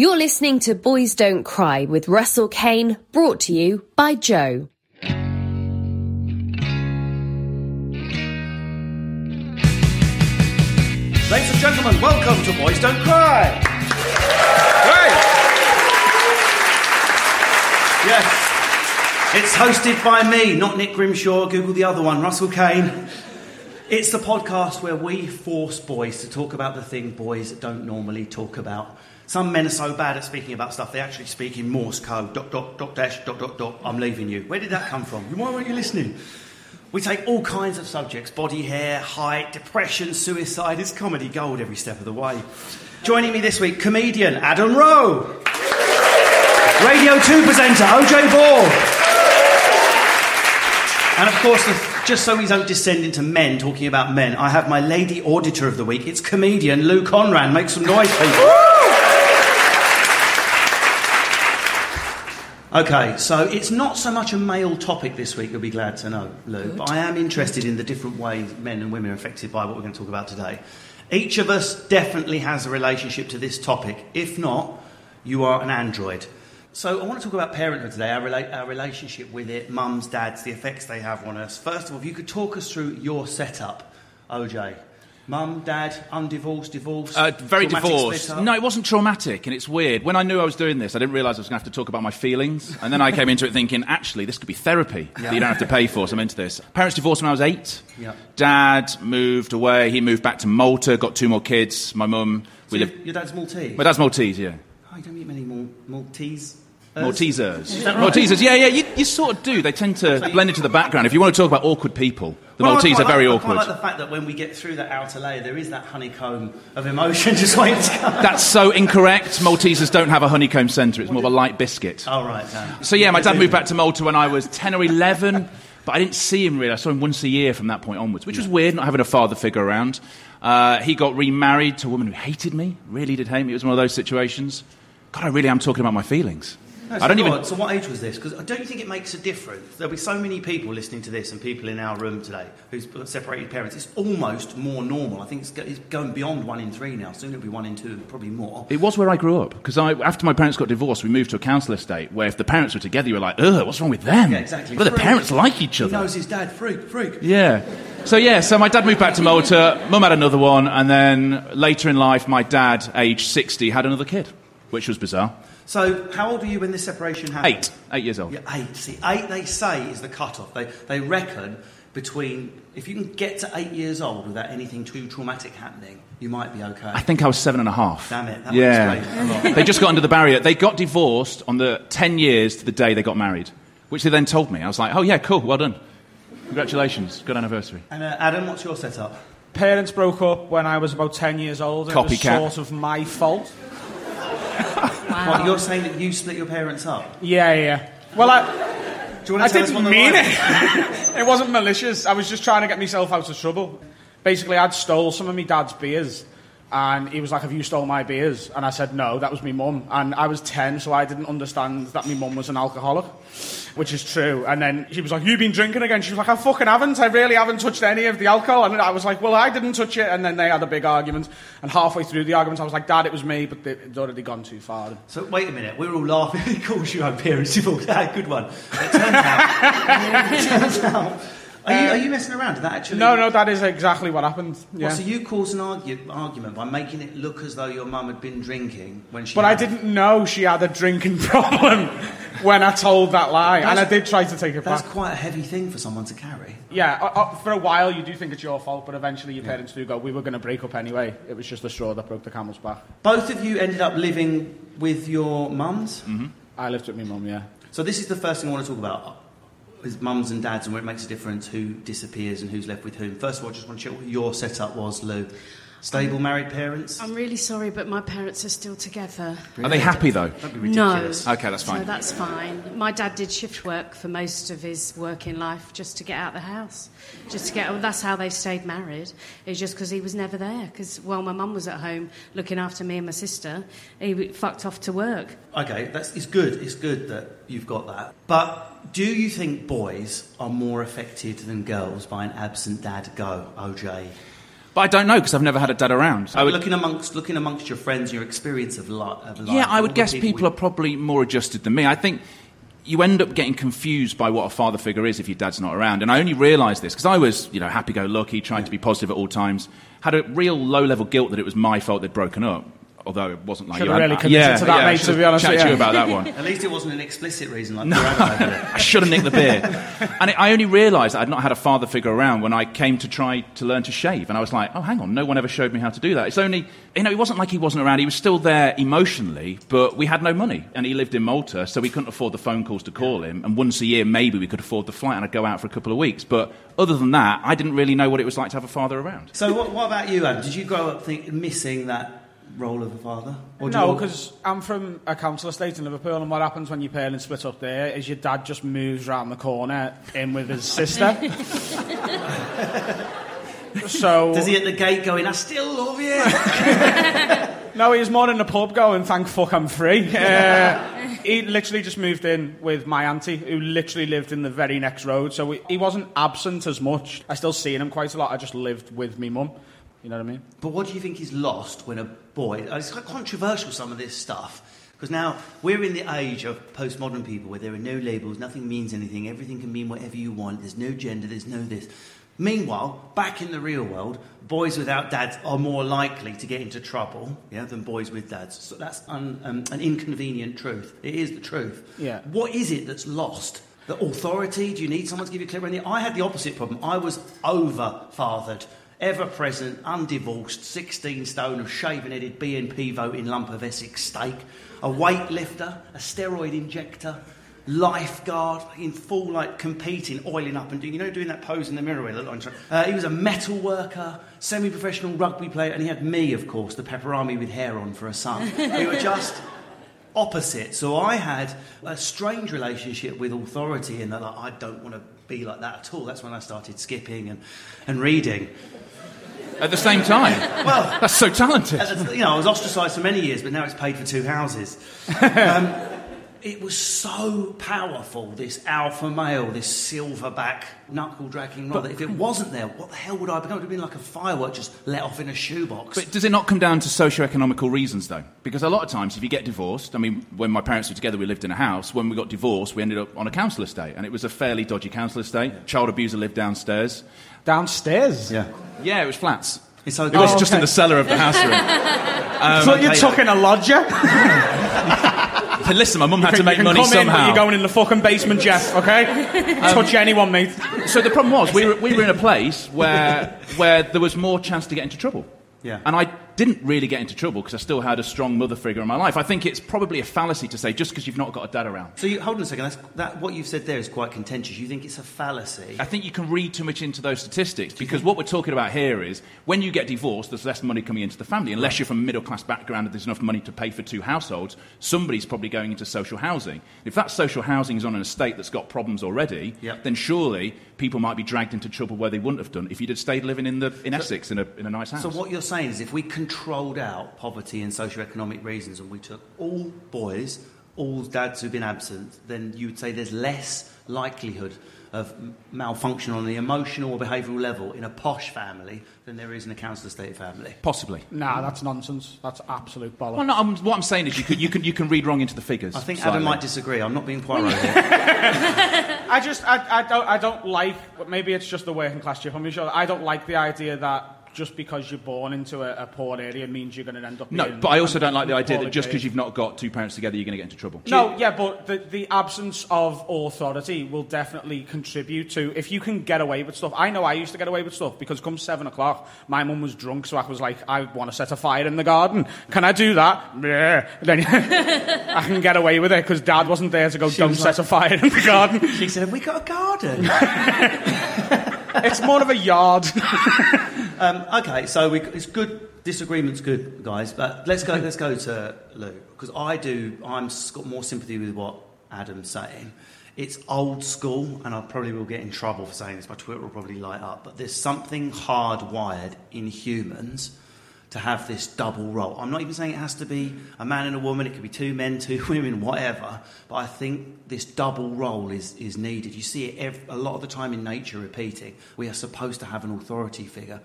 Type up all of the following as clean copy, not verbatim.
You're listening to Boys Don't Cry with Russell Kane, brought to you by Joe. Ladies and gentlemen, welcome to Boys Don't Cry. Great. Yes. It's hosted by me, not Nick Grimshaw. Google the other one, Russell Kane. It's the podcast where we force boys to talk about the thing boys don't normally talk about. Some men are so bad at speaking about stuff, they actually speak in Morse code. ... I'm leaving you. Where did that come from? Why weren't you listening? We take all kinds of subjects. Body hair, height, depression, suicide. It's comedy gold every step of the way. Joining me this week, comedian Adam Rowe. Radio 2 presenter OJ Borg. And of course, just so we don't descend into men talking about men, I have my lady auditor of the week. It's comedian Lou Conran. Make some noise, people. Okay, so it's not so much a male topic this week, you'll be glad to know, Lou. Good. But I am interested in the different ways men and women are affected by what we're going to talk about today. Each of us definitely has a relationship to this topic. If not, you are an android. So I want to talk about parenthood today, our relationship with it, mums, dads, the effects they have on us. First of all, if you could talk us through your setup, OJ. Mum, dad, undivorced, divorced? Very divorced. No, it wasn't traumatic, and it's weird. When I knew I was doing this, I didn't realise I was going to have to talk about my feelings, and then I came into it thinking, actually, this could be therapy that you don't have to pay for, so I'm into this. Parents divorced when I was 8. Yeah. Dad moved away. He moved back to Malta, got 2 more kids. My mum... So your dad's Maltese? My dad's Maltese, yeah. Oh, you don't meet many Maltesers. Maltesers. Is that right? Maltesers, yeah, you sort of do. They tend to blend into the background. If you want to talk about awkward people, the Maltese are very awkward. I like the fact that when we get through that outer layer, there is that honeycomb of emotion just waiting to come. That's so incorrect. Maltesers don't have a honeycomb centre. It's more of a light biscuit. Oh, right. No. So, yeah, my dad moved back to Malta when I was 10 or 11, but I didn't see him really. I saw him once a year from that point onwards, which was weird, not having a father figure around. He got remarried to a woman who hated me, really did hate me. It was one of those situations. God, I really am talking about my feelings. So what age was this? Because I don't think it makes a difference. There'll be so many people listening to this and people in our room today who's separated parents. It's almost more normal. I think it's going beyond 1 in 3 now. Soon it'll be 1 in 2 and probably more. It was where I grew up. Because after my parents got divorced, we moved to a council estate where if the parents were together, you were like, ugh, what's wrong with them? Yeah, exactly. But the parents like each other. He knows his dad. Freak. Yeah. So my dad moved back to Malta. Mum had another one. And then later in life, my dad, age 60, had another kid, which was bizarre. So, how old were you when this separation happened? 8. 8 years old. Yeah, 8. See, 8, they say, is the cut-off. They reckon between... If you can get to 8 years old without anything too traumatic happening, you might be okay. I think I was 7.5. Damn it. That was great. They just got under the barrier. They got divorced on the 10 years to the day they got married, which they then told me. I was like, oh, yeah, cool, well done. Congratulations. Good anniversary. And Adam, what's your setup? Parents broke up when I was about 10 years old. Copycat. It was sort of my fault. Wow. What, you're saying that you split your parents up? Yeah. Well, I didn't mean it. It wasn't malicious. I was just trying to get myself out of trouble. Basically, I'd stole some of my dad's beers, and he was like, have you stole my beers? And I said, no, that was my mum. And I was 10, so I didn't understand that my mum was an alcoholic, which is true. And then she was like, you've been drinking again? She was like, I fucking haven't. I really haven't touched any of the alcohol. And I was like, well, I didn't touch it. And then they had a big argument. And halfway through the argument, I was like, Dad, it was me, but it's already gone too far. So wait a minute. We were all laughing. He calls you own parents. You thought, yeah, good one. It turns out... Are you messing around? Did that actually... No, that is exactly what happened. Yeah. Well, so you caused an argument by making it look as though your mum had been drinking when she... But I didn't know she had a drinking problem when I told that lie, and I did try to take it back. That's quite a heavy thing for someone to carry. Yeah, for a while you do think it's your fault, but eventually your parents do go, we were going to break up anyway. It was just the straw that broke the camel's back. Both of you ended up living with your mums? Mm-hmm. I lived with my mum, yeah. So this is the first thing I want to talk about. Is mums and dads and where it makes a difference who disappears and who's left with whom. First of all, I just want to check what your setup was, Lou. Stable married parents? I'm really sorry, but my parents are still together. Really? Are they happy, though? That'd be ridiculous. No. Okay, that's fine. No, that's fine. My dad did shift work for most of his working life just to get out of the house. That's how they stayed married. It's just because he was never there. Because while my mum was at home looking after me and my sister, he fucked off to work. Okay, it's good. It's good that you've got that. But do you think boys are more affected than girls by an absent dad? Go, OJ. But I don't know, because I've never had a dad around. I would... Looking amongst your friends, your experience of life... Yeah, I would guess people are probably more adjusted than me. I think you end up getting confused by what a father figure is if your dad's not around. And I only realised this, because I was, happy-go-lucky, trying to be positive at all times, had a real low-level guilt that it was my fault they'd broken up. Although it wasn't like should've you really had that. Yeah, mate, to be honest. Chat to you about that one. At least it wasn't an explicit reason like that. I should have nicked the beer. And I only realised I'd not had a father figure around when I came to try to learn to shave. And I was like, oh, hang on, no one ever showed me how to do that. It's only, it wasn't like he wasn't around. He was still there emotionally, but we had no money. And he lived in Malta, so we couldn't afford the phone calls to call him. And once a year, maybe we could afford the flight, and I'd go out for a couple of weeks. But other than that, I didn't really know what it was like to have a father around. So what about you, Adam? Did you grow up missing that role of a father? No, because I'm from a council estate in Liverpool, and what happens when your parents split up there is your dad just moves round the corner in with his sister. So does he at the gate going, I still love you? No, he's more in the pub going, thank fuck I'm free. He literally just moved in with my auntie, who literally lived in the very next road, so he wasn't absent as much. I still seen him quite a lot, I just lived with me mum. You know what I mean? But what do you think is lost when a boy... It's quite controversial, some of this stuff, because now we're in the age of postmodern people where there are no labels, nothing means anything, everything can mean whatever you want, there's no gender, there's no this. Meanwhile, back in the real world, boys without dads are more likely to get into trouble than boys with dads. So that's an inconvenient truth. It is the truth. Yeah. What is it that's lost? The authority? Do you need someone to give you a clip around the... I had the opposite problem. I was over-fathered, ever-present, undivorced, 16 stone of shaven-headed BNP voting lump of Essex steak, a weightlifter, a steroid injector, lifeguard, in full, competing, oiling up and doing, doing that pose in the mirror where they look like... he was a metal worker, semi-professional rugby player, and he had me, of course, the pepperami with hair on for a son. We were just... opposite. So I had a strange relationship with authority in that I don't want to be like that at all. That's when I started skipping and reading. At the same time? Well... That's so talented. I was ostracised for many years, but now it's paid for two houses. It was so powerful, this alpha male, this silverback, knuckle-dragging rod, that if it wasn't there, what the hell would I become? It would have been like a firework just let off in a shoebox. But does it not come down to socio-economical reasons, though? Because a lot of times, if you get divorced... I mean, when my parents were together, we lived in a house. When we got divorced, we ended up on a council estate, and it was a fairly dodgy council estate. Yeah. Child abuser lived downstairs. Downstairs? Yeah. Yeah, it was flats. It's so it was just in the cellar of the house room. So you're tucking a lodger? Listen, my mum had to make money somehow. But you're going in the fucking basement, Jeff, okay? Touch anyone, mate. So the problem was, we were in a place where there was more chance to get into trouble. Yeah. And I didn't really get into trouble because I still had a strong mother figure in my life. I think it's probably a fallacy to say just because you've not got a dad around. So hold on a second. What you've said there is quite contentious. You think it's a fallacy? I think you can read too much into those statistics because what we're talking about here is when you get divorced, there's less money coming into the family. Unless you're from a middle-class background and there's enough money to pay for two households, somebody's probably going into social housing. If that social housing is on an estate that's got problems already, then surely people might be dragged into trouble where they wouldn't have done if you'd have stayed living in Essex in a nice house. So what you're saying is if we controlled out poverty and socioeconomic reasons and we took all boys, all dads who've been absent, then you would say there's less likelihood of malfunction on the emotional or behavioural level in a posh family than there is in a council estate family. Possibly. Nah, that's nonsense. That's absolute bollocks. Well, no, what I'm saying is you can read wrong into the figures. I think slightly. Adam might disagree. I'm not being quite right here. I don't like... Maybe it's just the working class chip on my shoulder. I don't like the idea that just because you're born into a poor area means you're going to end up... No, but I also don't like the idea that just because you've not got two parents together, you're going to get into trouble. No, yeah, but the absence of authority will definitely contribute to... If you can get away with stuff... I know I used to get away with stuff because come 7 o'clock, my mum was drunk, so I was like, I want to set a fire in the garden. Can I do that? Yeah. Then I can get away with it because Dad wasn't there to go, don't set a fire in the garden. She said, have we got a garden? It's more of a yard. Okay, so it's good. Disagreement's good, guys. But let's go to Lou, because I'm got more sympathy with what Adam's saying. It's old school, and I probably will get in trouble for saying this. My Twitter will probably light up. But there's something hardwired in humans to have this double role. I'm not even saying it has to be a man and a woman. It could be two men, two women, whatever. But I think this double role is needed. You see it a lot of the time in nature repeating. We are supposed to have an authority figure.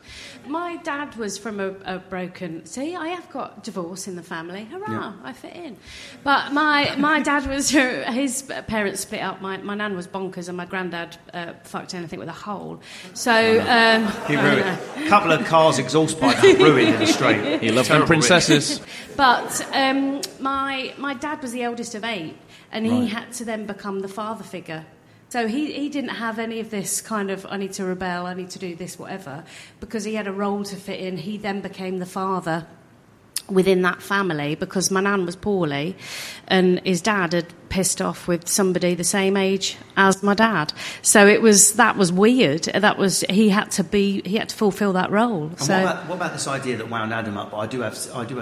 My dad was from a broken... See, I have got divorce in the family. Hurrah, yeah. I fit in. But my dad was... His parents split up. My nan was bonkers and my granddad fucked anything with a hole. So... he ruined a couple of cars exhaust pipe ruined it. Straight. He loved them princesses. But my dad was the eldest of 8, and he had to then become the father figure. So he didn't have any of this kind of, I need to rebel, I need to do this, whatever, because he had a role to fit in. He then became the father within that family because my nan was poorly, and his dad had pissed off with somebody the same age as my dad. So that was weird. He had to fulfil that role. And so what about this idea that wound Adam up? But I do have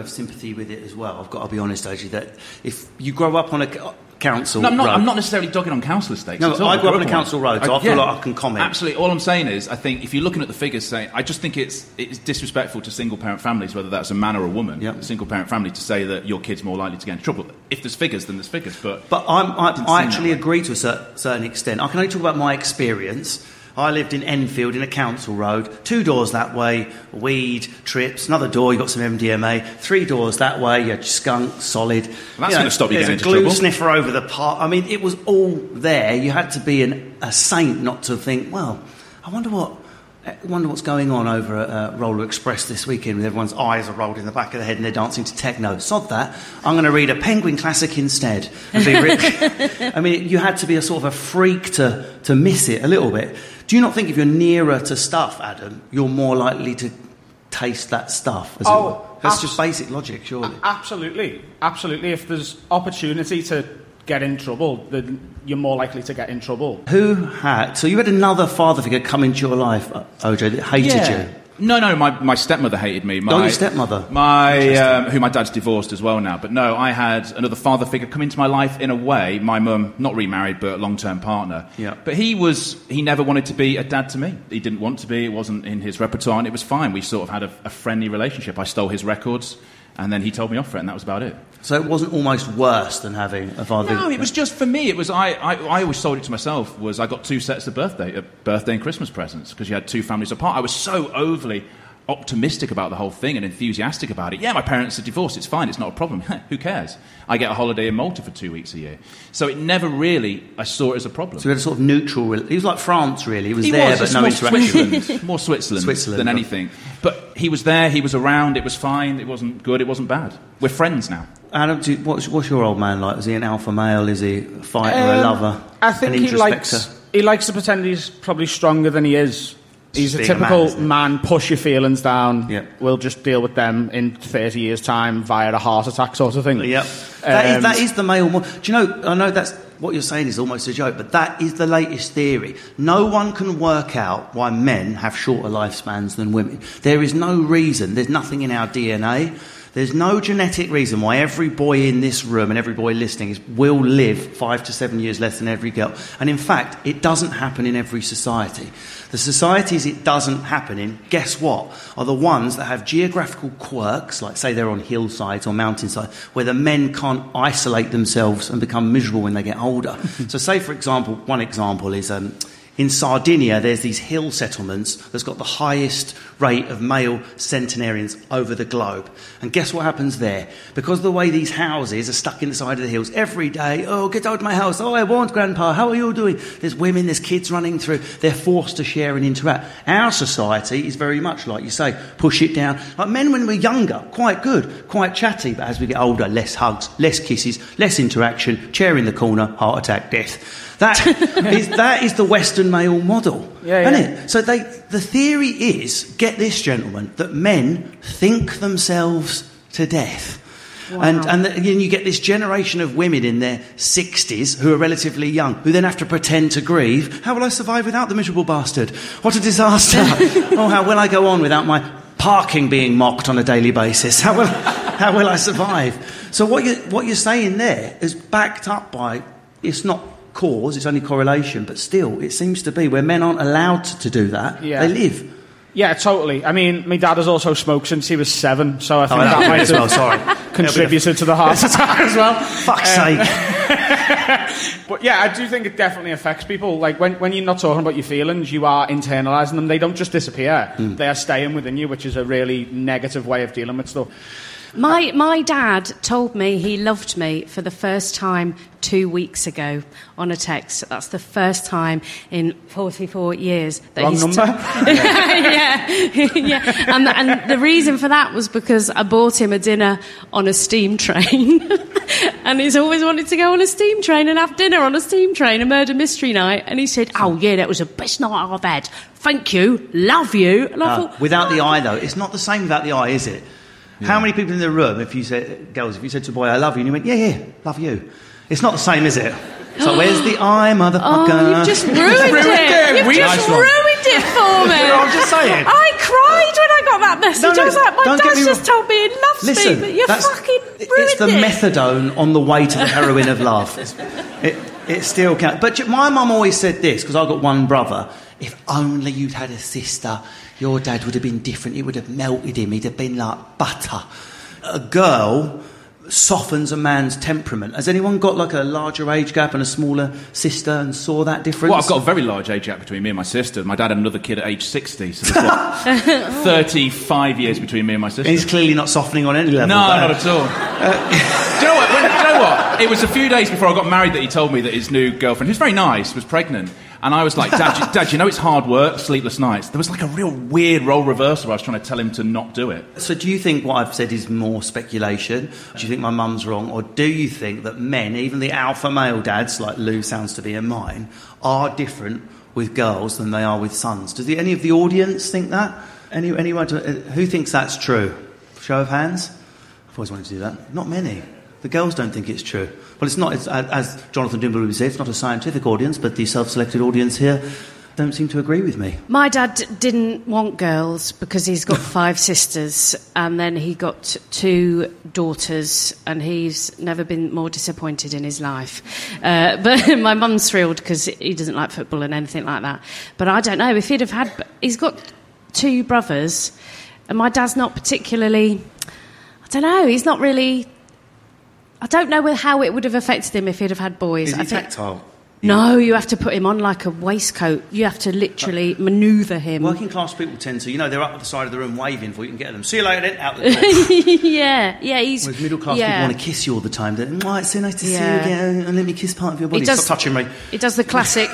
sympathy with it as well. I've got to be honest, actually, that if you grow up on a council road, I'm not necessarily dogging on council estates. No, I grew up on a council road, so I feel like I can comment. Absolutely. All I'm saying is, I think if you're looking at the figures, saying I just think it's disrespectful to single parent families, whether that's a man or a woman, a single parent family, to say that your kid's more likely to get into trouble. If there's figures, then there's figures, but I actually agree to a certain extent. I can only talk about my experience. I lived in Enfield in a council road, 2 doors that way, weed, trips, another door, you got some MDMA, 3 doors that way, you're skunk, solid. Well, that's going to stop you getting into trouble. There's a glue sniffer over the park. I mean, it was all there. You had to be a saint not to think, well, I wonder what's going on over at Roller Express this weekend with everyone's eyes are rolled in the back of the head and they're dancing to techno. Sod that. I'm going to read a Penguin Classic instead. And be I mean, you had to be a sort of a freak to miss it a little bit. Do you not think if you're nearer to stuff, Adam, you're more likely to taste that stuff? As it were? That's just basic logic, surely. Absolutely. Absolutely. If there's opportunity to get in trouble, then you're more likely to get in trouble. So you had another father figure come into your life, OJ, that hated you? No, my stepmother hated me. Your stepmother? Who my dad's divorced as well now. But no, I had another father figure come into my life in a way. My mum, not remarried, but long-term partner. Yeah. But he never wanted to be a dad to me. He didn't want to be. It wasn't in his repertoire, and it was fine. We sort of had a friendly relationship. I stole his records, and then he told me off for it, and that was about it. So it wasn't almost worse than having a father... No, it was just, for me, it was... I always sold it to myself, was I got 2 sets of birthday and Christmas presents, because you had 2 families apart. I was so overly optimistic about the whole thing and enthusiastic about it. Yeah, my parents are divorced, it's fine, it's not a problem. Who cares? I get a holiday in Malta for 2 weeks a year. So it never really... I saw it as a problem. So we had a sort of neutral... He was like France, really. He was there, but no interaction. More Switzerland than anything. But he was there, he was around, it was fine, it wasn't good, it wasn't bad. We're friends now. Adam, what's your old man like? Is he an alpha male? Is he a fighter, a lover? I think he likes to pretend he's probably stronger than he is. He's a typical man, push your feelings down, we'll just deal with them in 30 years' time via a heart attack sort of thing. Yep. That is the male... Do you know, I know that's what you're saying is almost a joke, but that is the latest theory. No one can work out why men have shorter lifespans than women. There is no reason. There's nothing in our DNA. There's no genetic reason why every boy in this room and every boy listening will live 5 to 7 years less than every girl. And in fact, it doesn't happen in every society. The societies it doesn't happen in, guess what, are the ones that have geographical quirks, like say they're on hillsides or mountainsides, where the men can't isolate themselves and become miserable when they get older. So say, for example, one example is... in Sardinia, there's these hill settlements that's got the highest rate of male centenarians over the globe. And guess what happens there? Because of the way these houses are stuck in the side of the hills every day, oh, get out of my house, oh, I want grandpa, how are you doing? There's women, there's kids running through. They're forced to share and interact. Our society is very much, like you say, push it down. Like men when we're younger, quite good, quite chatty, but as we get older, less hugs, less kisses, less interaction, chair in the corner, heart attack, death. That is the Western male model, isn't it? So the theory is, get this, gentlemen, that men think themselves to death. Wow. And you get this generation of women in their 60s who are relatively young, who then have to pretend to grieve. How will I survive without the miserable bastard? What a disaster. Oh, how will I go on without my parking being mocked on a daily basis? How will I survive? So what you're saying there is backed up by, it's not cause, it's only correlation, but still it seems to be where men aren't allowed to do that, they live. Yeah, totally. I mean, my dad has also smoked since he was 7, so I think that might have contributed to the heart attack as well. Fuck's sake. But yeah, I do think it definitely affects people. Like, when you're not talking about your feelings, you are internalising them. They don't just disappear. Mm. They are staying within you, which is a really negative way of dealing with stuff. My dad told me he loved me for the first time 2 weeks ago on a text. That's the first time in 44 years. That Wrong number? Yeah. And the reason for that was because I bought him a dinner on a steam train. And he's always wanted to go on a steam train and have dinner on a steam train, a murder mystery night. And he said, oh, yeah, that was the best night I've had. Thank you. Love you. And I thought, without the eye, though. It's not the same without the eye, is it? Yeah. How many people in the room, if you said to a boy, I love you, and you went, yeah, love you. It's not the same, is it? So where's the eye, motherfucker? Oh, you've just ruined it. You've just ruined it for me. I'm just saying. I cried when I got that message. No, I was like, my dad's just told me he loves me, but you're fucking ruined it. It's the methadone on the way to the heroin of love. It still counts. But my mum always said this, because I've got one brother. If only you'd had a sister, your dad would have been different. It would have melted him. He'd have been like butter. A girl softens a man's temperament. Has anyone got like a larger age gap and a smaller sister and saw that difference? Well, I've got a very large age gap between me and my sister. My dad had another kid at age 60, so there's what, 35 years between me and my sister. He's clearly not softening on any level. No, not at all. Do you know what? It was a few days before I got married that he told me that his new girlfriend, who's very nice, was pregnant. And I was like, Dad, you know it's hard work, sleepless nights. There was like a real weird role reversal where I was trying to tell him to not do it. So do you think what I've said is more speculation? Do you think my mum's wrong? Or do you think that men, even the alpha male dads, like Lou sounds to be in mine, are different with girls than they are with sons? Does any of the audience think that? Anyone? Who thinks that's true? Show of hands? I've always wanted to do that. Not many. The girls don't think it's true. Well, it's not, as Jonathan Dimbleby would say, it's not a scientific audience, but the self-selected audience here don't seem to agree with me. My dad didn't want girls because he's got 5 sisters, and then he got 2 daughters, and he's never been more disappointed in his life. But my mum's thrilled because he doesn't like football and anything like that. But I don't know, if he'd have had... He's got 2 brothers, and my dad's not particularly... I don't know, he's not really... I don't know how it would have affected him if he'd have had boys. Is he tactile? No, you have to put him on like a waistcoat. You have to literally manoeuvre him. Working class people tend to, they're up at the side of the room waving for you can get them. See you later, then, out the door. Yeah. Whereas middle class people want to kiss you all the time. They're, it's so nice to see you again. And let me kiss part of your body. Stop touching me. It does the classic...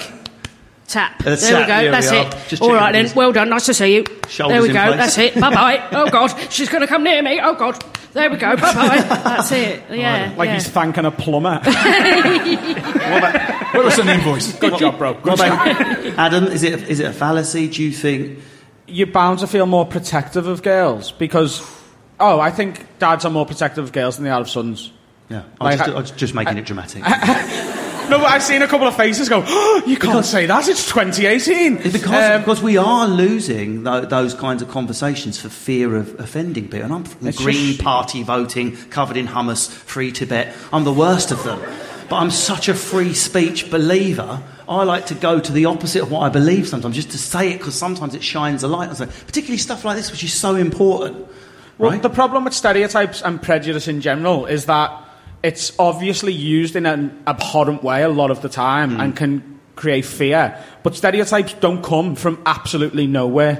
Tap. There we go. That's it. Just all right then. Well done. Nice to see you. Shoulders there we go. Place. That's it. Bye bye. Oh God, she's going to come near me. Oh God. There we go. Bye bye. That's it. Yeah. Like he's thanking a plumber. What was an invoice? Good job, bro. Good job. Adam, is it a fallacy? Do you think you're bound to feel more protective of girls because I think dads are more protective of girls than they are of sons. Yeah. I'm just making it dramatic. No, but I've seen a couple of faces go, you can't say that, it's 2018. Because we are losing those kinds of conversations for fear of offending people. And I'm from Green Party voting, covered in hummus, free Tibet. I'm the worst of them. But I'm such a free speech believer. I like to go to the opposite of what I believe sometimes, just to say it, because sometimes it shines a light on something. Particularly stuff like this, which is so important. Well, right? The problem with stereotypes and prejudice in general is that it's obviously used in an abhorrent way a lot of the time and can create fear. But stereotypes don't come from absolutely nowhere.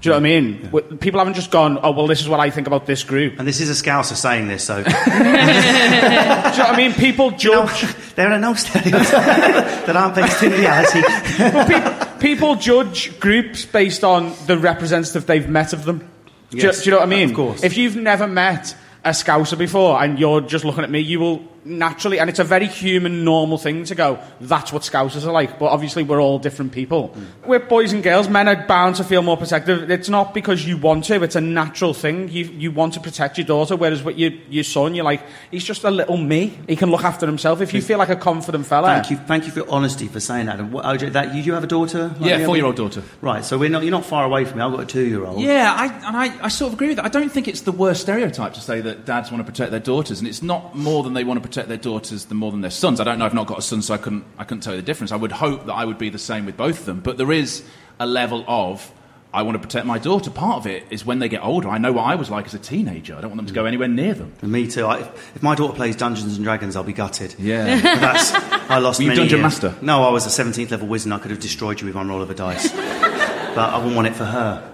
Do you know what I mean? Yeah. People haven't just gone, oh, well, this is what I think about this group. And this is a Scouser saying this, so... Do you know what I mean? People judge... There are no stereotypes that aren't based in reality. People judge groups based on the representative they've met of them. Yes. Do you know what I mean? Of course. If you've never met... a Scouser before and you're just looking at me, you will naturally, and it's a very human, normal thing to go, that's what Scousers are like. But obviously we're all different people. We're boys and girls. Men are bound to feel more protective. It's not because you want to, it's a natural thing. You want to protect your daughter, whereas with your son, you're like, he's just a little me, he can look after himself. If you feel like a confident fella. Thank you for your honesty for saying that. And OJ, that you do have a daughter? Like yeah, 4-year-old daughter. Right, so you're not far away from me. I've got a 2-year-old. Yeah, I sort of agree with that. I don't think it's the worst stereotype to say that dads want to protect their daughters, and it's not more than they want to protect their daughters than more than their sons. I don't know, I've not got a son, so I couldn't tell you the difference. I would hope that I would be the same with both of them, but there is a level of I want to protect my daughter. Part of it is when they get older, I know what I was like as a teenager. I don't want them to go anywhere near them. And me too. If my daughter plays Dungeons and Dragons, I'll be gutted. Yeah. But that's, I lost many years. Were you Dungeon Master? No, I was a 17th level wizard and I could have destroyed you with one roll of a dice. But I wouldn't want it for her.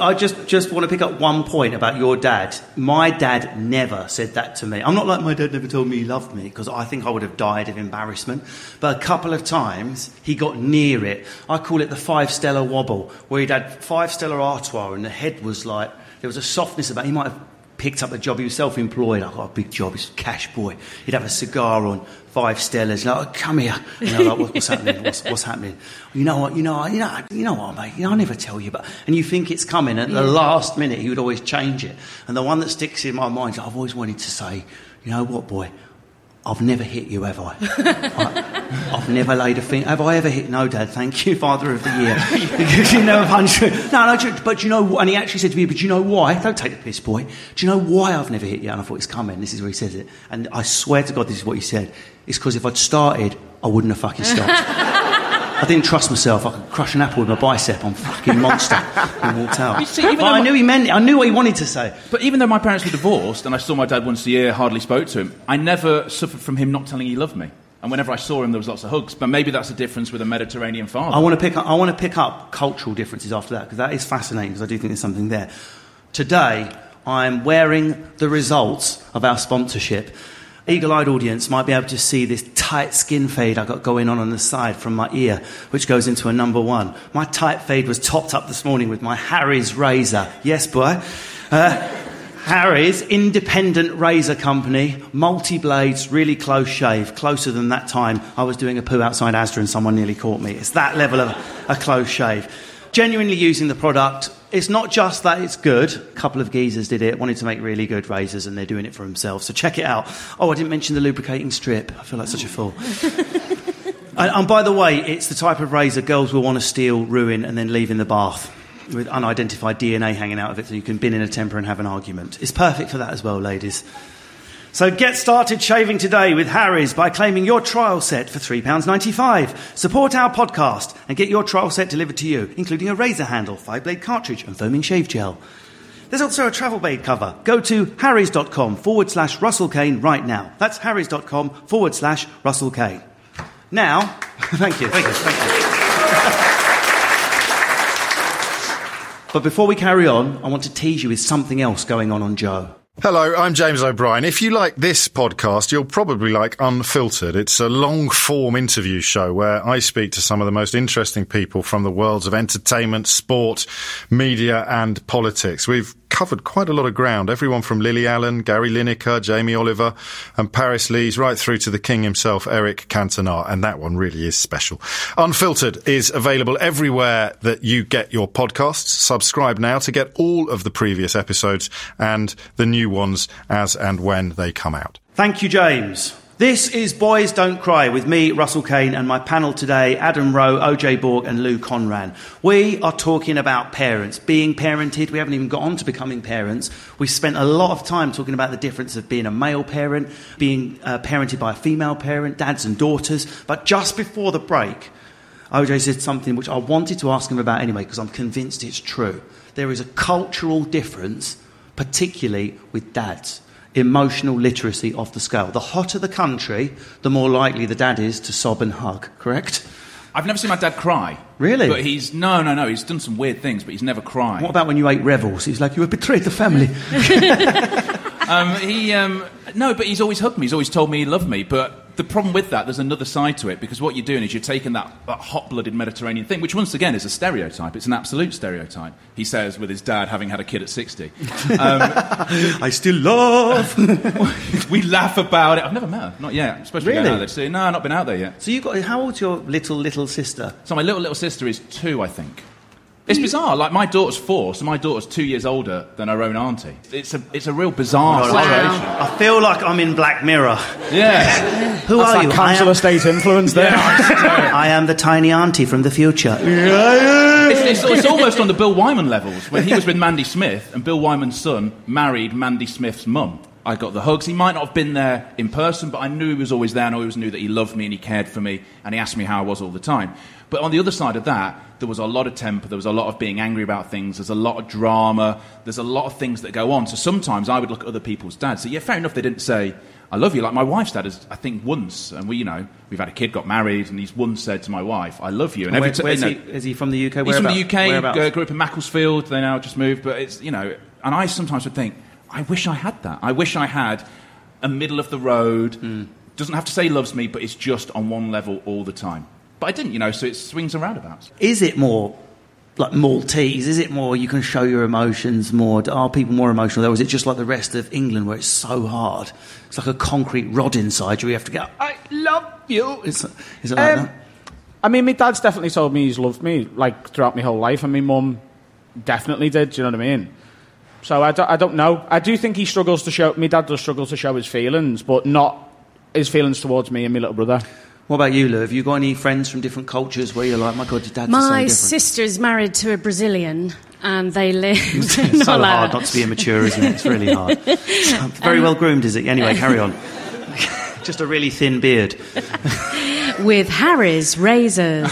I just want to pick up one point about your dad. My dad never said that to me. I'm not like my dad never told me he loved me, because I think I would have died of embarrassment. But a couple of times, he got near it. I call it the five-stellar wobble, where he'd had five-stellar artois, and the head was like... There was a softness about it. He might have picked up a job. He was self-employed. I've got a big job. He's a cash boy. He'd have a cigar on... Five stellars, like, oh, come here. And I'm like, what's happening? What's happening? You know what, mate? I never tell you, but and you think it's coming, and at the last minute, he would always change it. And the one that sticks in my mind, I've always wanted to say, you know what, boy? I've never hit you, have I? I've never laid a finger. Have I ever hit? No, Dad. Thank you, Father of the Year. You never punched me. No. But you know what? And he actually said to me, "But you know why? Don't take the piss, boy. Do you know why I've never hit you?" And I thought, it's coming. This is where he says it. And I swear to God, this is what he said. It's because if I'd started, I wouldn't have fucking stopped. I didn't trust myself. I could crush an apple with my bicep. I'm fucking monster. And walked out. You see, but I knew he meant it. I knew what he wanted to say. But even though my parents were divorced and I saw my dad once a year, hardly spoke to him, I never suffered from him not telling he loved me. And whenever I saw him, there was lots of hugs. But maybe that's the difference with a Mediterranean father. I want to pick up cultural differences after that, because that is fascinating, because I do think there's something there. Today, I'm wearing the results of our sponsorship. Eagle-eyed audience might be able to see this tight skin fade I got going on the side from my ear, which goes into a number one. My tight fade was topped up this morning with my Harry's razor. Yes, boy. Harry's, independent razor company, multi-blades, really close shave. Closer than that time I was doing a poo outside Asda and someone nearly caught me. It's that level of a close shave. Genuinely using the product. It's not just that it's good. A couple of geezers did it, wanted to make really good razors, and they're doing it for themselves. So check it out. Oh, I didn't mention the lubricating strip. I feel like such a fool. And by the way, it's the type of razor girls will want to steal, ruin, and then leave in the bath with unidentified DNA hanging out of it, so you can bin in a temper and have an argument. It's perfect for that as well, ladies. So get started shaving today with Harry's by claiming your trial set for £3.95. Support our podcast and get your trial set delivered to you, including a razor handle, 5-blade cartridge and foaming shave gel. There's also a travel bag cover. Go to harrys.com/Russell Kane right now. That's harrys.com/Russell Kane. Now, thank you. But before we carry on, I want to tease you with something else going on Joe. Hello, I'm James O'Brien. If you like this podcast, you'll probably like Unfiltered. It's a long-form interview show where I speak to some of the most interesting people from the worlds of entertainment, sport, media and politics. We've covered quite a lot of ground, everyone from Lily Allen, Gary Lineker, Jamie Oliver and Paris Lees, right through to the king himself, Eric Cantona, and that one really is special. Unfiltered is available everywhere that you get your podcasts. Subscribe now to get all of the previous episodes and the new ones as and when they come out. Thank you, James. This is Boys Don't Cry with me, Russell Kane, and my panel today, Adam Rowe, OJ Borg and Lou Conran. We are talking about parents, being parented. We haven't even got on to becoming parents. We've spent a lot of time talking about the difference of being a male parent, being parented by a female parent, dads and daughters. But just before the break, OJ said something which I wanted to ask him about anyway, because I'm convinced it's true. There is a cultural difference, particularly with dads. Emotional literacy off the scale. The hotter the country, the more likely the dad is to sob and hug, correct? I've never seen my dad cry. Really? But he's... No, he's done some weird things, but he's never cried. What about when you ate Revels? He's like, you have betrayed the family. No, but he's always hugged me. He's always told me he loved me, but... The problem with that, there's another side to it, because what you're doing is you're taking that hot-blooded Mediterranean thing, which once again is a stereotype. It's an absolute stereotype, he says, with his dad having had a kid at 60. I still love... We laugh about it. I've never met her. Not yet. I'm supposed to be going out there. No, I've not been out there yet. So you've got... How old's your little sister? So my little sister is 2, I think. It's bizarre. Like, my daughter's 4, so my daughter's 2 years older than her own auntie. It's a real bizarre situation. I feel like I'm in Black Mirror. Yeah. Who That's are that you? Council estate influence there. Yeah, I am the tiny auntie from the future. It's almost on the Bill Wyman levels, when he was with Mandy Smith, and Bill Wyman's son married Mandy Smith's mum. I got the hugs. He might not have been there in person, but I knew he was always there, and I always knew that he loved me and he cared for me, and he asked me how I was all the time. But on the other side of that, there was a lot of temper, there was a lot of being angry about things, there's a lot of drama, there's a lot of things that go on. So sometimes I would look at other people's dads. So yeah, fair enough, they didn't say, I love you. Like my wife's dad is, I think, once, and we, you know, we've had a kid, got married, and he's once said to my wife, I love you. And is he from the UK? He's from the UK, grew up in Macclesfield, they now just moved, but it's, you know, and I sometimes would think, I wish I had that. I wish I had a middle of the road, doesn't have to say loves me, but it's just on one level all the time. But I didn't, you know, so it swings and roundabouts. Is it more like Maltese? Is it more you can show your emotions more? Are people more emotional? Or is it just like the rest of England where it's so hard? It's like a concrete rod inside you. You have to go, I love you. Is it like that? I mean, my dad's definitely told me he's loved me, like, throughout my whole life. And my mum definitely did, do you know what I mean? So I don't know. I do think he struggles to show... My dad does struggle to show his feelings, but not his feelings towards me and my little brother. What about you, Lou? Have you got any friends from different cultures where you're like, my God, your dad's so different? My sister's married to a Brazilian, and they live... It's so hard not to be immature, isn't it? It's really hard. Very well groomed, is it? Anyway, carry on. Just a really thin beard. With Harry's razors.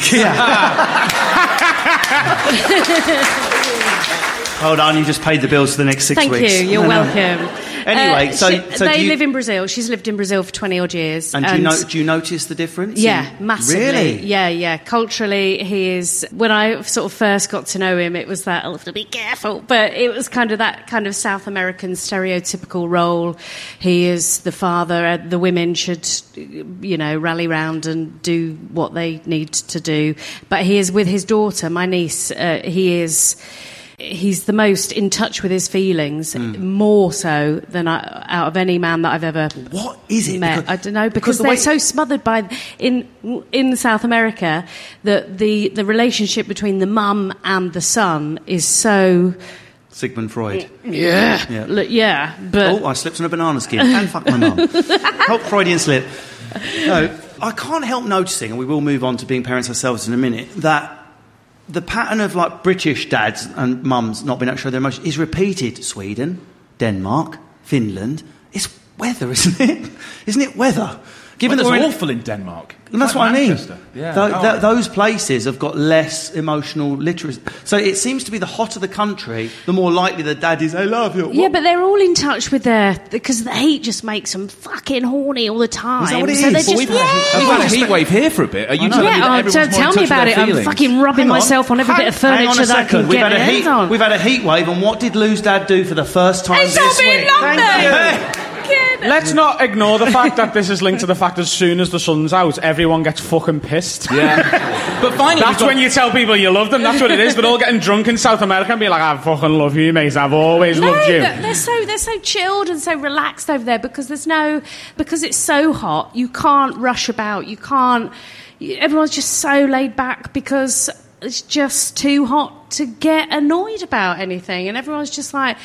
Hold on, you just paid the bills for the next 6 weeks. Thank you, you're welcome. Anyway, so they live in Brazil. She's lived in Brazil for 20 odd years. And do you notice the difference? Yeah, massively. Really? Yeah. Culturally, he is... When I sort of first got to know him, it was that, I'll have to be careful, but it was kind of that kind of South American stereotypical role. He is the father, the women should, you know, rally round and do what they need to do. But he is with his daughter, my niece, he's the most in touch with his feelings, more so than out of any man that I've ever met. What is it? Because, I don't know, because they're so smothered by... In South America, the relationship between the mum and the son is so... Sigmund Freud. Yeah, but... Oh, I slipped on a banana skin. And fuck my mum. Help Freudian slip. No, I can't help noticing, and we will move on to being parents ourselves in a minute, that... The pattern of, like, British dads and mums not being able to show their emotions is repeated. Sweden, Denmark, Finland. It's weather, isn't it? Isn't it weather? Given that it's awful in Denmark. And that's what I mean. Yeah. Those places have got less emotional literacy. So it seems to be the hotter the country, the more likely the dad is, I love you. Yeah, but they're all in touch with their... Because the heat just makes them fucking horny all the time. Is that what it is? We've had a heat wave here for a bit. Are you telling me that everyone's more in touch with their feelings? Don't tell me about it. I'm fucking rubbing myself on every bit of furniture that I can get my hands on. We've had a heat wave, and what did Lou's dad do for the first time this week? He's up in London! Let's not ignore the fact that this is linked to the fact as soon as the sun's out, everyone gets fucking pissed. Yeah. But finally... That's when you tell people you love them. That's what it is. They're all getting drunk in South America and be like, I fucking love you, mate. I've always loved you. They're so chilled and so relaxed over there because there's no... Because it's so hot, you can't rush about. You can't... Everyone's just so laid back because... It's just too hot to get annoyed about anything. And everyone's just like...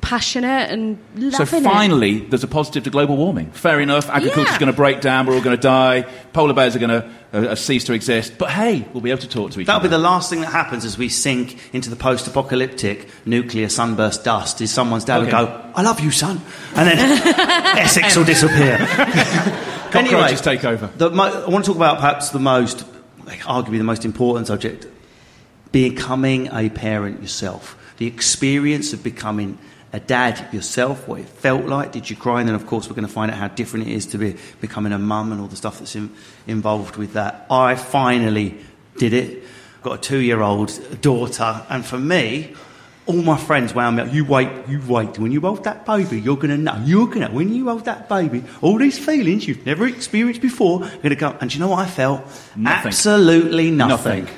passionate and loving it. So finally, there's a positive to global warming. Fair enough, agriculture's going to break down, we're all going to die, polar bears are going to cease to exist, but hey, we'll be able to talk to each other. That'll be the last thing that happens as we sink into the post-apocalyptic nuclear sunburst dust, is someone's dad will go, I love you, son. And then Essex will disappear. Cockroaches take over. I want to talk about perhaps arguably the most important subject, becoming a parent yourself. The experience of becoming a dad yourself, what it felt like, did you cry? And then, of course, we're going to find out how different it is to be becoming a mum and all the stuff that's involved with that. I finally did it. Got a 2-year-old daughter, and for me, all my friends wound me up. You wait. When you hold that baby, you're going to know. When you hold that baby, all these feelings you've never experienced before are going to come. And do you know what I felt? Nothing. Absolutely nothing.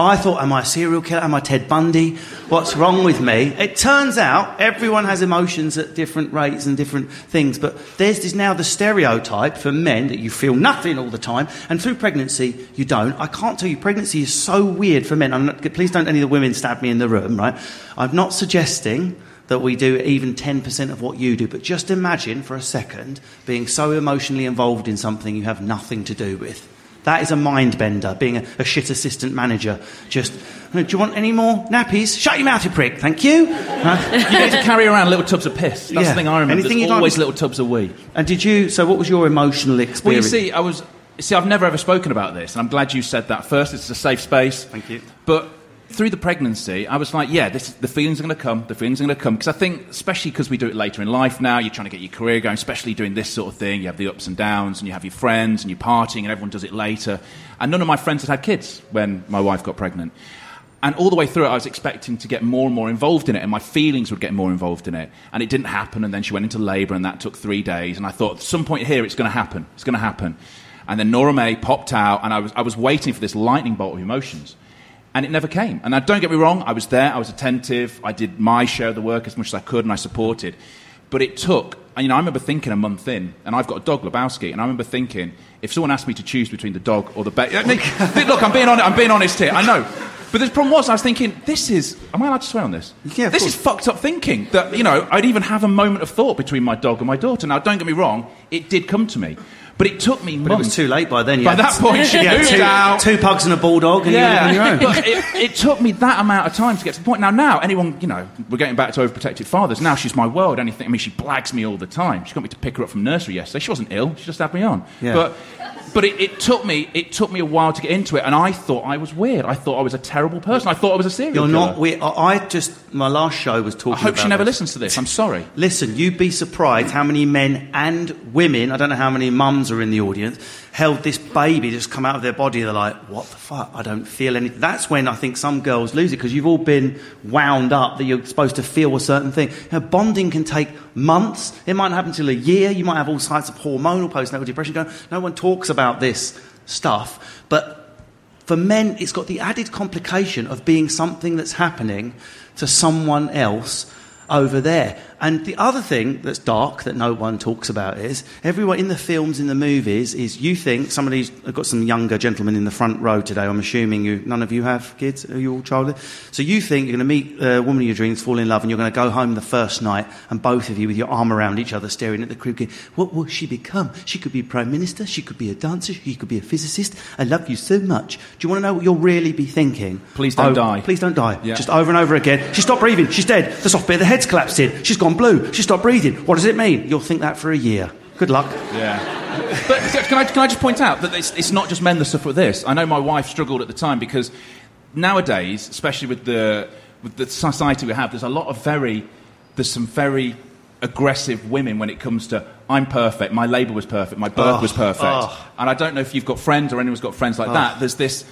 I thought, am I a serial killer? Am I Ted Bundy? What's wrong with me? It turns out everyone has emotions at different rates and different things, but there's now the stereotype for men that you feel nothing all the time, and through pregnancy, you don't. I can't tell you, pregnancy is so weird for men. Please don't any of the women stab me in the room, right? I'm not suggesting that we do even 10% of what you do, but just imagine for a second being so emotionally involved in something you have nothing to do with. That is a mind bender, being a shit assistant manager. Just, do you want any more nappies? Shut your mouth, you prick. Thank you. You get to carry around little tubs of piss. That's the thing I remember. There's always little tubs of wee. And did you... So what was your emotional experience? Well, you see, I've never ever spoken about this, and I'm glad you said that first. It's a safe space. Thank you. But through the pregnancy, I was like, yeah, the feelings are going to come. The feelings are going to come. Because I think, especially because we do it later in life now, you're trying to get your career going, especially doing this sort of thing. You have the ups and downs, and you have your friends, and you're partying, and everyone does it later. And none of my friends had kids when my wife got pregnant. And all the way through it, I was expecting to get more and more involved in it, and my feelings would get more involved in it. And it didn't happen, and then she went into labour, and that took 3 days. And I thought, at some point here, it's going to happen. It's going to happen. And then Nora May popped out, and I was waiting for this lightning bolt of emotions. And it never came. And now, don't get me wrong, I was there, I was attentive, I did my share of the work as much as I could, and I supported. But it took, and I remember thinking a month in, and I've got a dog, Lebowski, and I remember thinking, if someone asked me to choose between the dog or the baby... Look, I'm being honest here, I know. But the problem was, I was thinking, am I allowed to swear on this? Yeah, this is fucked up thinking, that, I'd even have a moment of thought between my dog and my daughter. Now, don't get me wrong, it did come to me. But it took me months. It was too late by then. By that point, she moved out. Two pugs and a bulldog, and you were on your own. But it took me that amount of time to get to the point. Now, anyone, we're getting back to overprotective fathers. Now she's my world. Anything. I mean, she blags me all the time. She got me to pick her up from nursery yesterday. She wasn't ill. She just had me on. Yeah. But it took me a while to get into it, and I thought I was weird. I thought I was a terrible person. I thought I was a serial killer. You're not weird. My last show was talking about I hope she never listens to this. I'm sorry. Listen, you'd be surprised how many men and women, I don't know how many mums are in the audience, held this baby just come out of their body. They're like, what the fuck? I don't feel anything. That's when I think some girls lose it, because you've all been wound up that you're supposed to feel a certain thing. Bonding can take months. It might not happen until a year. You might have all sorts of hormonal postnatal depression going. No one talks about this stuff. But for men, it's got the added complication of being something that's happening to someone else over there. And the other thing that's dark that no one talks about is everyone in the films, in the movies, is you think somebody's got some younger gentleman in the front row today. I'm assuming none of you have kids. Are you all childless? So you think you're going to meet a woman of your dreams, fall in love, and you're going to go home the first night, and both of you with your arm around each other, staring at the crib. What will she become? She could be prime minister. She could be a dancer. She could be a physicist. I love you so much. Do you want to know what you'll really be thinking? Please don't die. Please don't die. Yeah. Just over and over again. She stopped breathing. She's dead. The soft bit of the head's collapsed in. She's gone blue. She stopped breathing. What does it mean? You'll think that for a year. Good luck. Yeah. But can I just point out that it's not just men that suffer with this. I know my wife struggled at the time, because nowadays, especially with the society we have, there's some very aggressive women when it comes to, I'm perfect, my labour was perfect, my birth was perfect. And I don't know if you've got friends or anyone's got friends like that. There's this...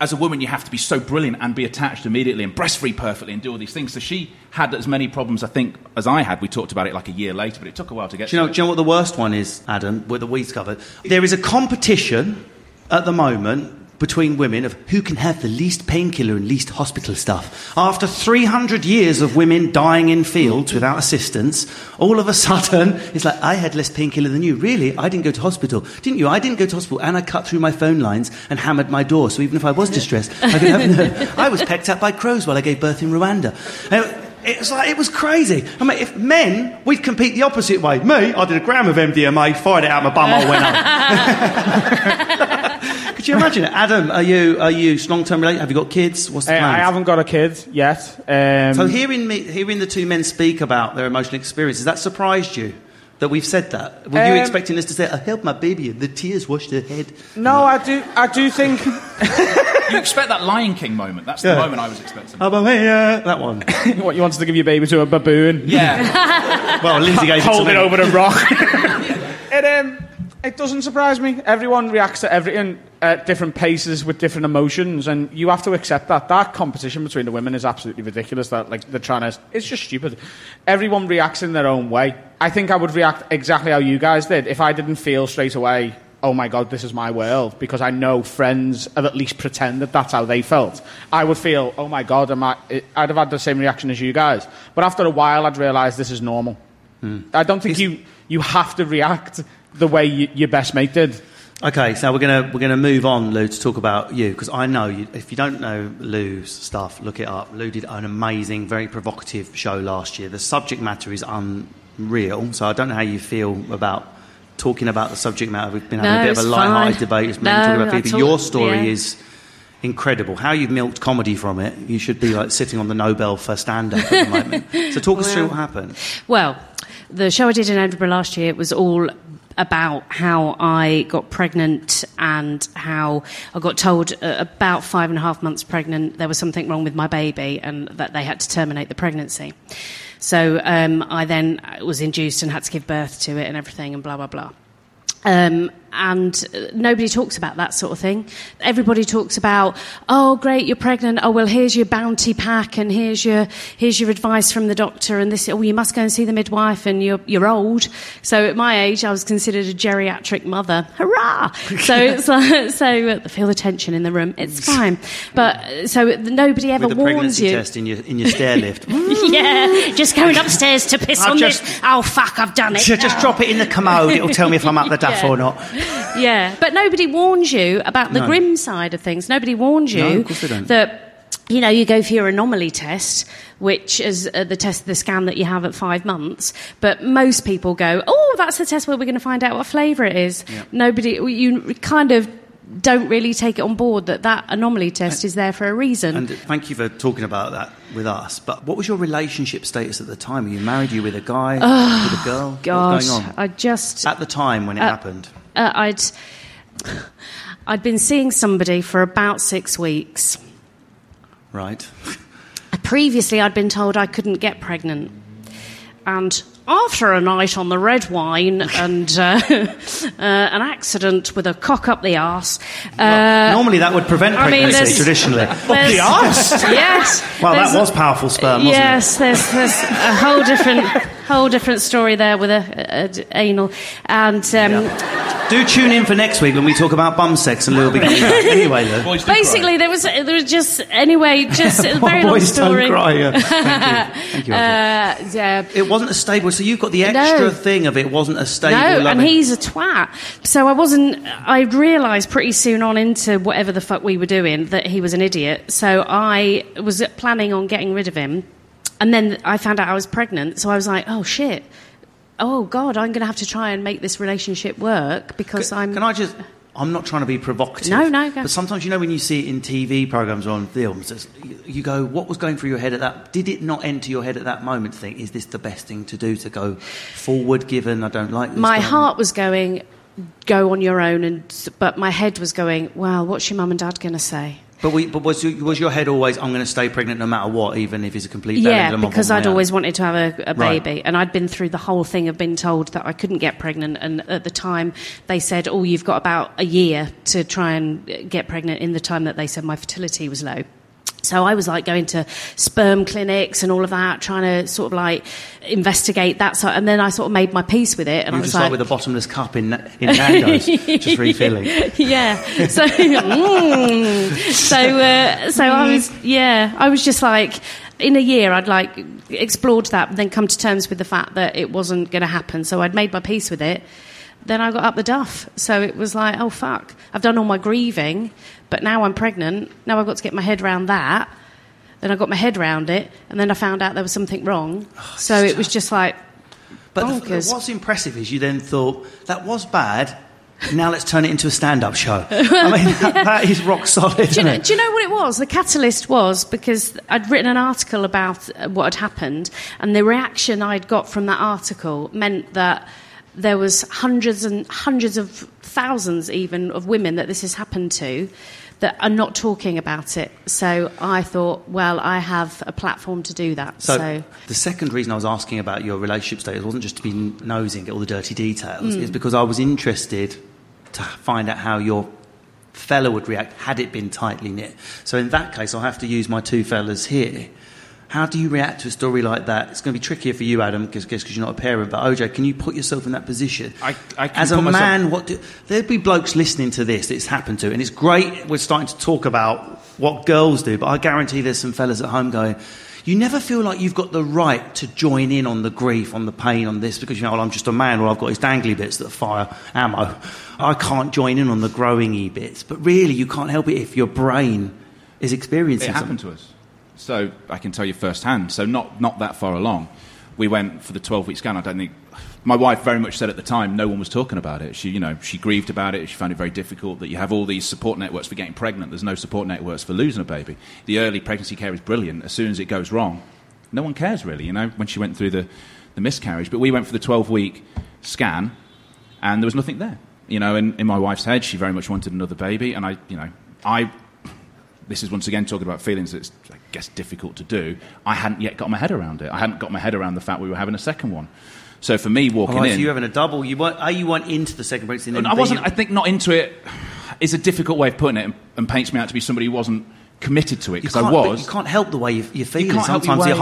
As a woman, you have to be so brilliant and be attached immediately and breastfeed perfectly and do all these things. So she had as many problems, I think, as I had. We talked about it like a year later, but it took a while to get to it. Do you know what the worst one is, Adam, with the weeds covered? There is a competition at the moment between women of who can have the least painkiller and least hospital stuff. After 300 years of women dying in fields without assistance, all of a sudden, it's like, I had less painkiller than you. Really? I didn't go to hospital. Didn't you? I didn't go to hospital, and I cut through my phone lines and hammered my door, so even if I was distressed, I could have I was pecked at by crows while I gave birth in Rwanda. It was crazy. I mean, if men, we'd compete the opposite way. Me, I did a gram of MDMA, fired it out my bum, I went up. Could you imagine it? Adam, are you long-term related? Have you got kids? What's the plan? I haven't got a kid yet. So hearing the two men speak about their emotional experiences, that surprised you? That we've said that? Were you expecting us to say, I held my baby and the tears washed her head? No, I do think... You expect that Lion King moment. That's the moment I was expecting. That one. What, you wanted to give your baby to a baboon? Yeah. Well, Lindsay gave it to me. Hold it over a rock. It doesn't surprise me. Everyone reacts to everything at different paces with different emotions, and you have to accept that. That competition between the women is absolutely ridiculous. That, like, they're trying to... It's just stupid. Everyone reacts in their own way. I think I would react exactly how you guys did if I didn't feel straight away, oh my God, this is my world, because I know friends have at least pretended that's how they felt. I would feel, oh my God, I'd have had the same reaction as you guys. But after a while, I'd realise this is normal. Mm. I don't think you have to react the way your best mate did. Okay, so we're gonna move on, Lou, to talk about you, because I know you, if you don't know Lou's stuff, look it up. Lou did an amazing, very provocative show last year. The subject matter is unreal, so I don't know how you feel about talking about the subject matter. We've been having a bit of a light-hearted debate. It's been talking about people. Your story is incredible. How you've milked comedy from it. You should be like sitting on the Nobel for stand-up at the moment. So talk us through what happened. Well, the show I did in Edinburgh last year, it was all about how I got pregnant and how I got told about 5.5 months pregnant there was something wrong with my baby and that they had to terminate the pregnancy. So I then was induced and had to give birth to it and everything and blah, blah, blah. And nobody talks about that sort of thing. Everybody talks about, oh, great, you're pregnant. Oh, well, here's your bounty pack and here's your advice from the doctor and this. Oh, you must go and see the midwife and you're old. So at my age, I was considered a geriatric mother. Hurrah! So it's like, so feel the tension in the room. It's fine. But so nobody ever warns you. With the pregnancy test in your stair lift. Yeah, just going upstairs to piss on this. Oh, fuck, I've done it. Just drop it in the commode. It'll tell me if I'm up the duff or not. Yeah, but nobody warns you about the grim side of things. Nobody warns you of course they don't. That, you know, you go for your anomaly test, which is the scan that you have at 5 months. But most people go, oh, that's the test where we're going to find out what flavour it is. Yeah. You kind of don't really take it on board that anomaly test is there for a reason. And thank you for talking about that with us. But what was your relationship status at the time? Were you married? Were you with a guy? With a girl? Gosh, what was going on? At the time when it happened? I'd been seeing somebody for about 6 weeks. Right. Previously, I'd been told I couldn't get pregnant. And after a night on the red wine and an accident with a cock up the arse... normally that would prevent pregnancy, traditionally. Up the arse? Yes. Well, that was powerful sperm, wasn't it? Yes, there's a whole different story there with a anal. And... Do tune in for next week when we talk about bum sex and Lou will be coming back. Anyway, though. Basically, there was just... Anyway, just a very long story. Boys don't cry, Thank you. Yeah. It wasn't a stable... So you've got the extra thing of it wasn't a stable... No, loving. And he's a twat. So I wasn't... I realised pretty soon on into whatever the fuck we were doing that he was an idiot. So I was planning on getting rid of him. And then I found out I was pregnant. So I was like, oh, shit. Oh, God, I'm going to have to try and make this relationship work because Can I just... I'm not trying to be provocative. No. But sometimes, you know, when you see it in TV programmes or on films, you go, what was going through your head at that... Did it not enter your head at that moment, think, is this the best thing to do to go forward, given I don't like this? My heart was going, go on your own, but my head was going, well, what's your mum and dad going to say? But was your head always, I'm going to stay pregnant no matter what, even if it's a complete... Yeah, because I'd always wanted to have a baby. Right. And I'd been through the whole thing of being told that I couldn't get pregnant. And at the time, they said, oh, you've got about a year to try and get pregnant in the time that they said my fertility was low. So I was like going to sperm clinics and all of that, trying to sort of like investigate that side. And then I sort of made my peace with it. And I was just like with a bottomless cup in Nando's, just refilling. Yeah. So, so I was just like, in a year, I'd like explored that, and then come to terms with the fact that it wasn't going to happen. So I'd made my peace with it. Then I got up the duff. So it was like, oh, fuck, I've done all my grieving, but now I'm pregnant. Now I've got to get my head around that. Then I got my head around it, and then I found out there was something wrong. Oh, so it was just like bonkers. But what's impressive is you then thought, that was bad, now let's turn it into a stand-up show. I mean, that is rock solid, isn't it? Do you know what it was? The catalyst was because I'd written an article about what had happened, and the reaction I'd got from that article meant that there was hundreds and hundreds of thousands even of women that this has happened to that are not talking about it. So I thought, well, I have a platform to do that. So the second reason I was asking about your relationship status wasn't just to be nosing and get all the dirty details. It's because I was interested to find out how your fella would react had it been tightly knit. So in that case, I'll have to use my two fellas here. How do you react to a story like that? It's going to be trickier for you, Adam, because you're not a parent. But, OJ, can you put yourself in that position? I can. As a man, there'd be blokes listening to this that it's happened to. And it's great we're starting to talk about what girls do, but I guarantee there's some fellas at home going, you never feel like you've got the right to join in on the grief, on the pain, on this, because, you know, well, I'm just a man, or I've got these dangly bits that fire ammo. I can't join in on the growing-y bits. But really, you can't help it if your brain is experiencing something. It happened to us. So I can tell you firsthand, so not that far along, we went for the 12-week scan. I don't think... My wife very much said at the time, no one was talking about it. She grieved about it. She found it very difficult that you have all these support networks for getting pregnant. There's no support networks for losing a baby. The early pregnancy care is brilliant. As soon as it goes wrong, no one cares really, when she went through the miscarriage. But we went for the 12-week scan, and there was nothing there. In my wife's head, she very much wanted another baby. And this is once again talking about feelings that's, I guess, difficult to do. I hadn't yet got my head around it. I hadn't got my head around the fact we were having a second one. So for me, walking in... So you having a double. You weren't into the second pregnancy. I wasn't. I think not into it is a difficult way of putting it, and paints me out to be somebody who wasn't committed to it, because I was. You can't help the way you're feeling. Sometimes your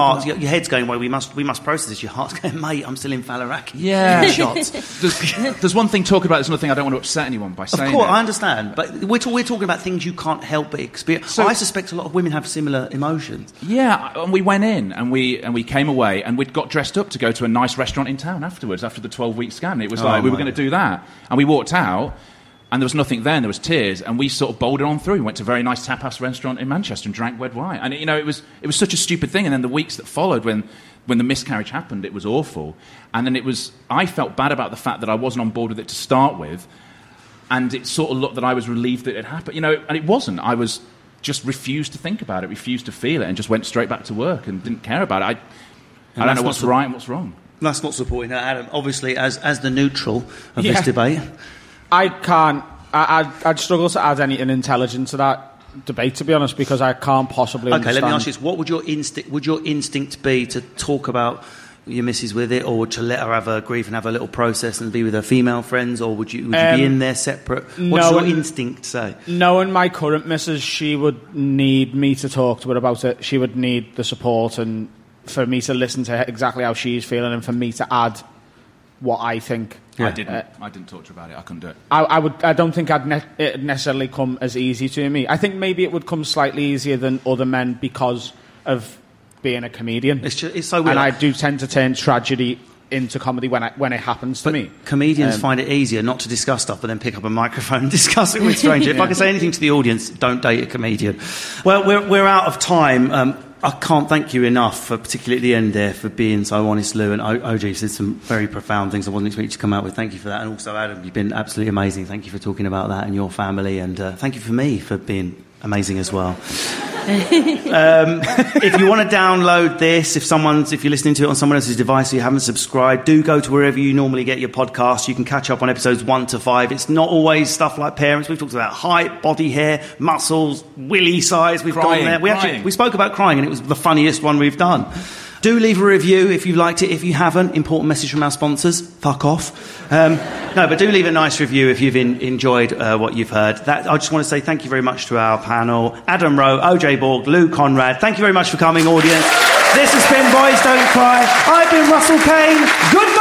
head's going, well, we must process this. Your heart's going, mate, I'm still in Falaraki. Yeah. Shots. There's one thing talking about, there's another thing. I don't want to upset anyone by saying it. Of course, I understand. But we're talking about things you can't help but experience. So, I suspect a lot of women have similar emotions. Yeah, and we went in and we came away and we'd got dressed up to go to a nice restaurant in town afterwards, after the 12-week scan. It was we were going to do that. And we walked out, and there was nothing there, and there was tears, and we sort of bowled on through. We went to a very nice tapas restaurant in Manchester and drank red wine. And, it was such a stupid thing. And then the weeks that followed, when the miscarriage happened, it was awful. And then I felt bad about the fact that I wasn't on board with it to start with, and it sort of looked that I was relieved that it happened. And it wasn't. I was just refused to think about it, refused to feel it, and just went straight back to work and didn't care about it. I don't know what's right and what's wrong. That's not supporting that, Adam. Obviously, as the neutral of this debate... I can't... I'd struggle to add anything intelligent to that debate, to be honest, because I can't possibly understand... Okay, let me ask you this. What would your instinct be to talk about your missus with it, or to let her have her grief and have a little process and be with her female friends, or would you be in there separate? What's your instinct say? Knowing my current missus, she would need me to talk to her about it. She would need the support, and for me to listen to her exactly how she's feeling, and for me to add what I think... Yeah. I didn't talk to her about it. I couldn't do it. I don't think it'd necessarily come as easy to me. I think maybe it would come slightly easier than other men because of being a comedian. It's so weird. And I do tend to turn tragedy into comedy when it happens to me. Comedians find it easier not to discuss stuff, but then pick up a microphone and discuss it with strangers. If I can say anything to the audience, don't date a comedian. Well, we're out of time. I can't thank you enough, for particularly at the end there, for being so honest, Lou. And OJ said some very profound things I wasn't expecting you to come out with. Thank you for that. And also, Adam, you've been absolutely amazing. Thank you for talking about that and your family. And thank you for me for being amazing as well. If you want to download this, if you're listening to it on someone else's device, you haven't subscribed, do go to wherever you normally get your podcasts. You can catch up on episodes 1 to 5. It's not always stuff like parents. We've talked about height, body hair, muscles, willy size. We've gone there. We spoke about crying, and it was the funniest one we've done. Do leave a review if you liked it. If you haven't, important message from our sponsors, fuck off. No, but do leave a nice review if you've enjoyed what you've heard. I just want to say thank you very much to our panel, Adam Rowe, OJ Borg, Lou Conran. Thank you very much for coming, audience. This has been Boys Don't Cry. I've been Russell Kane. Goodbye.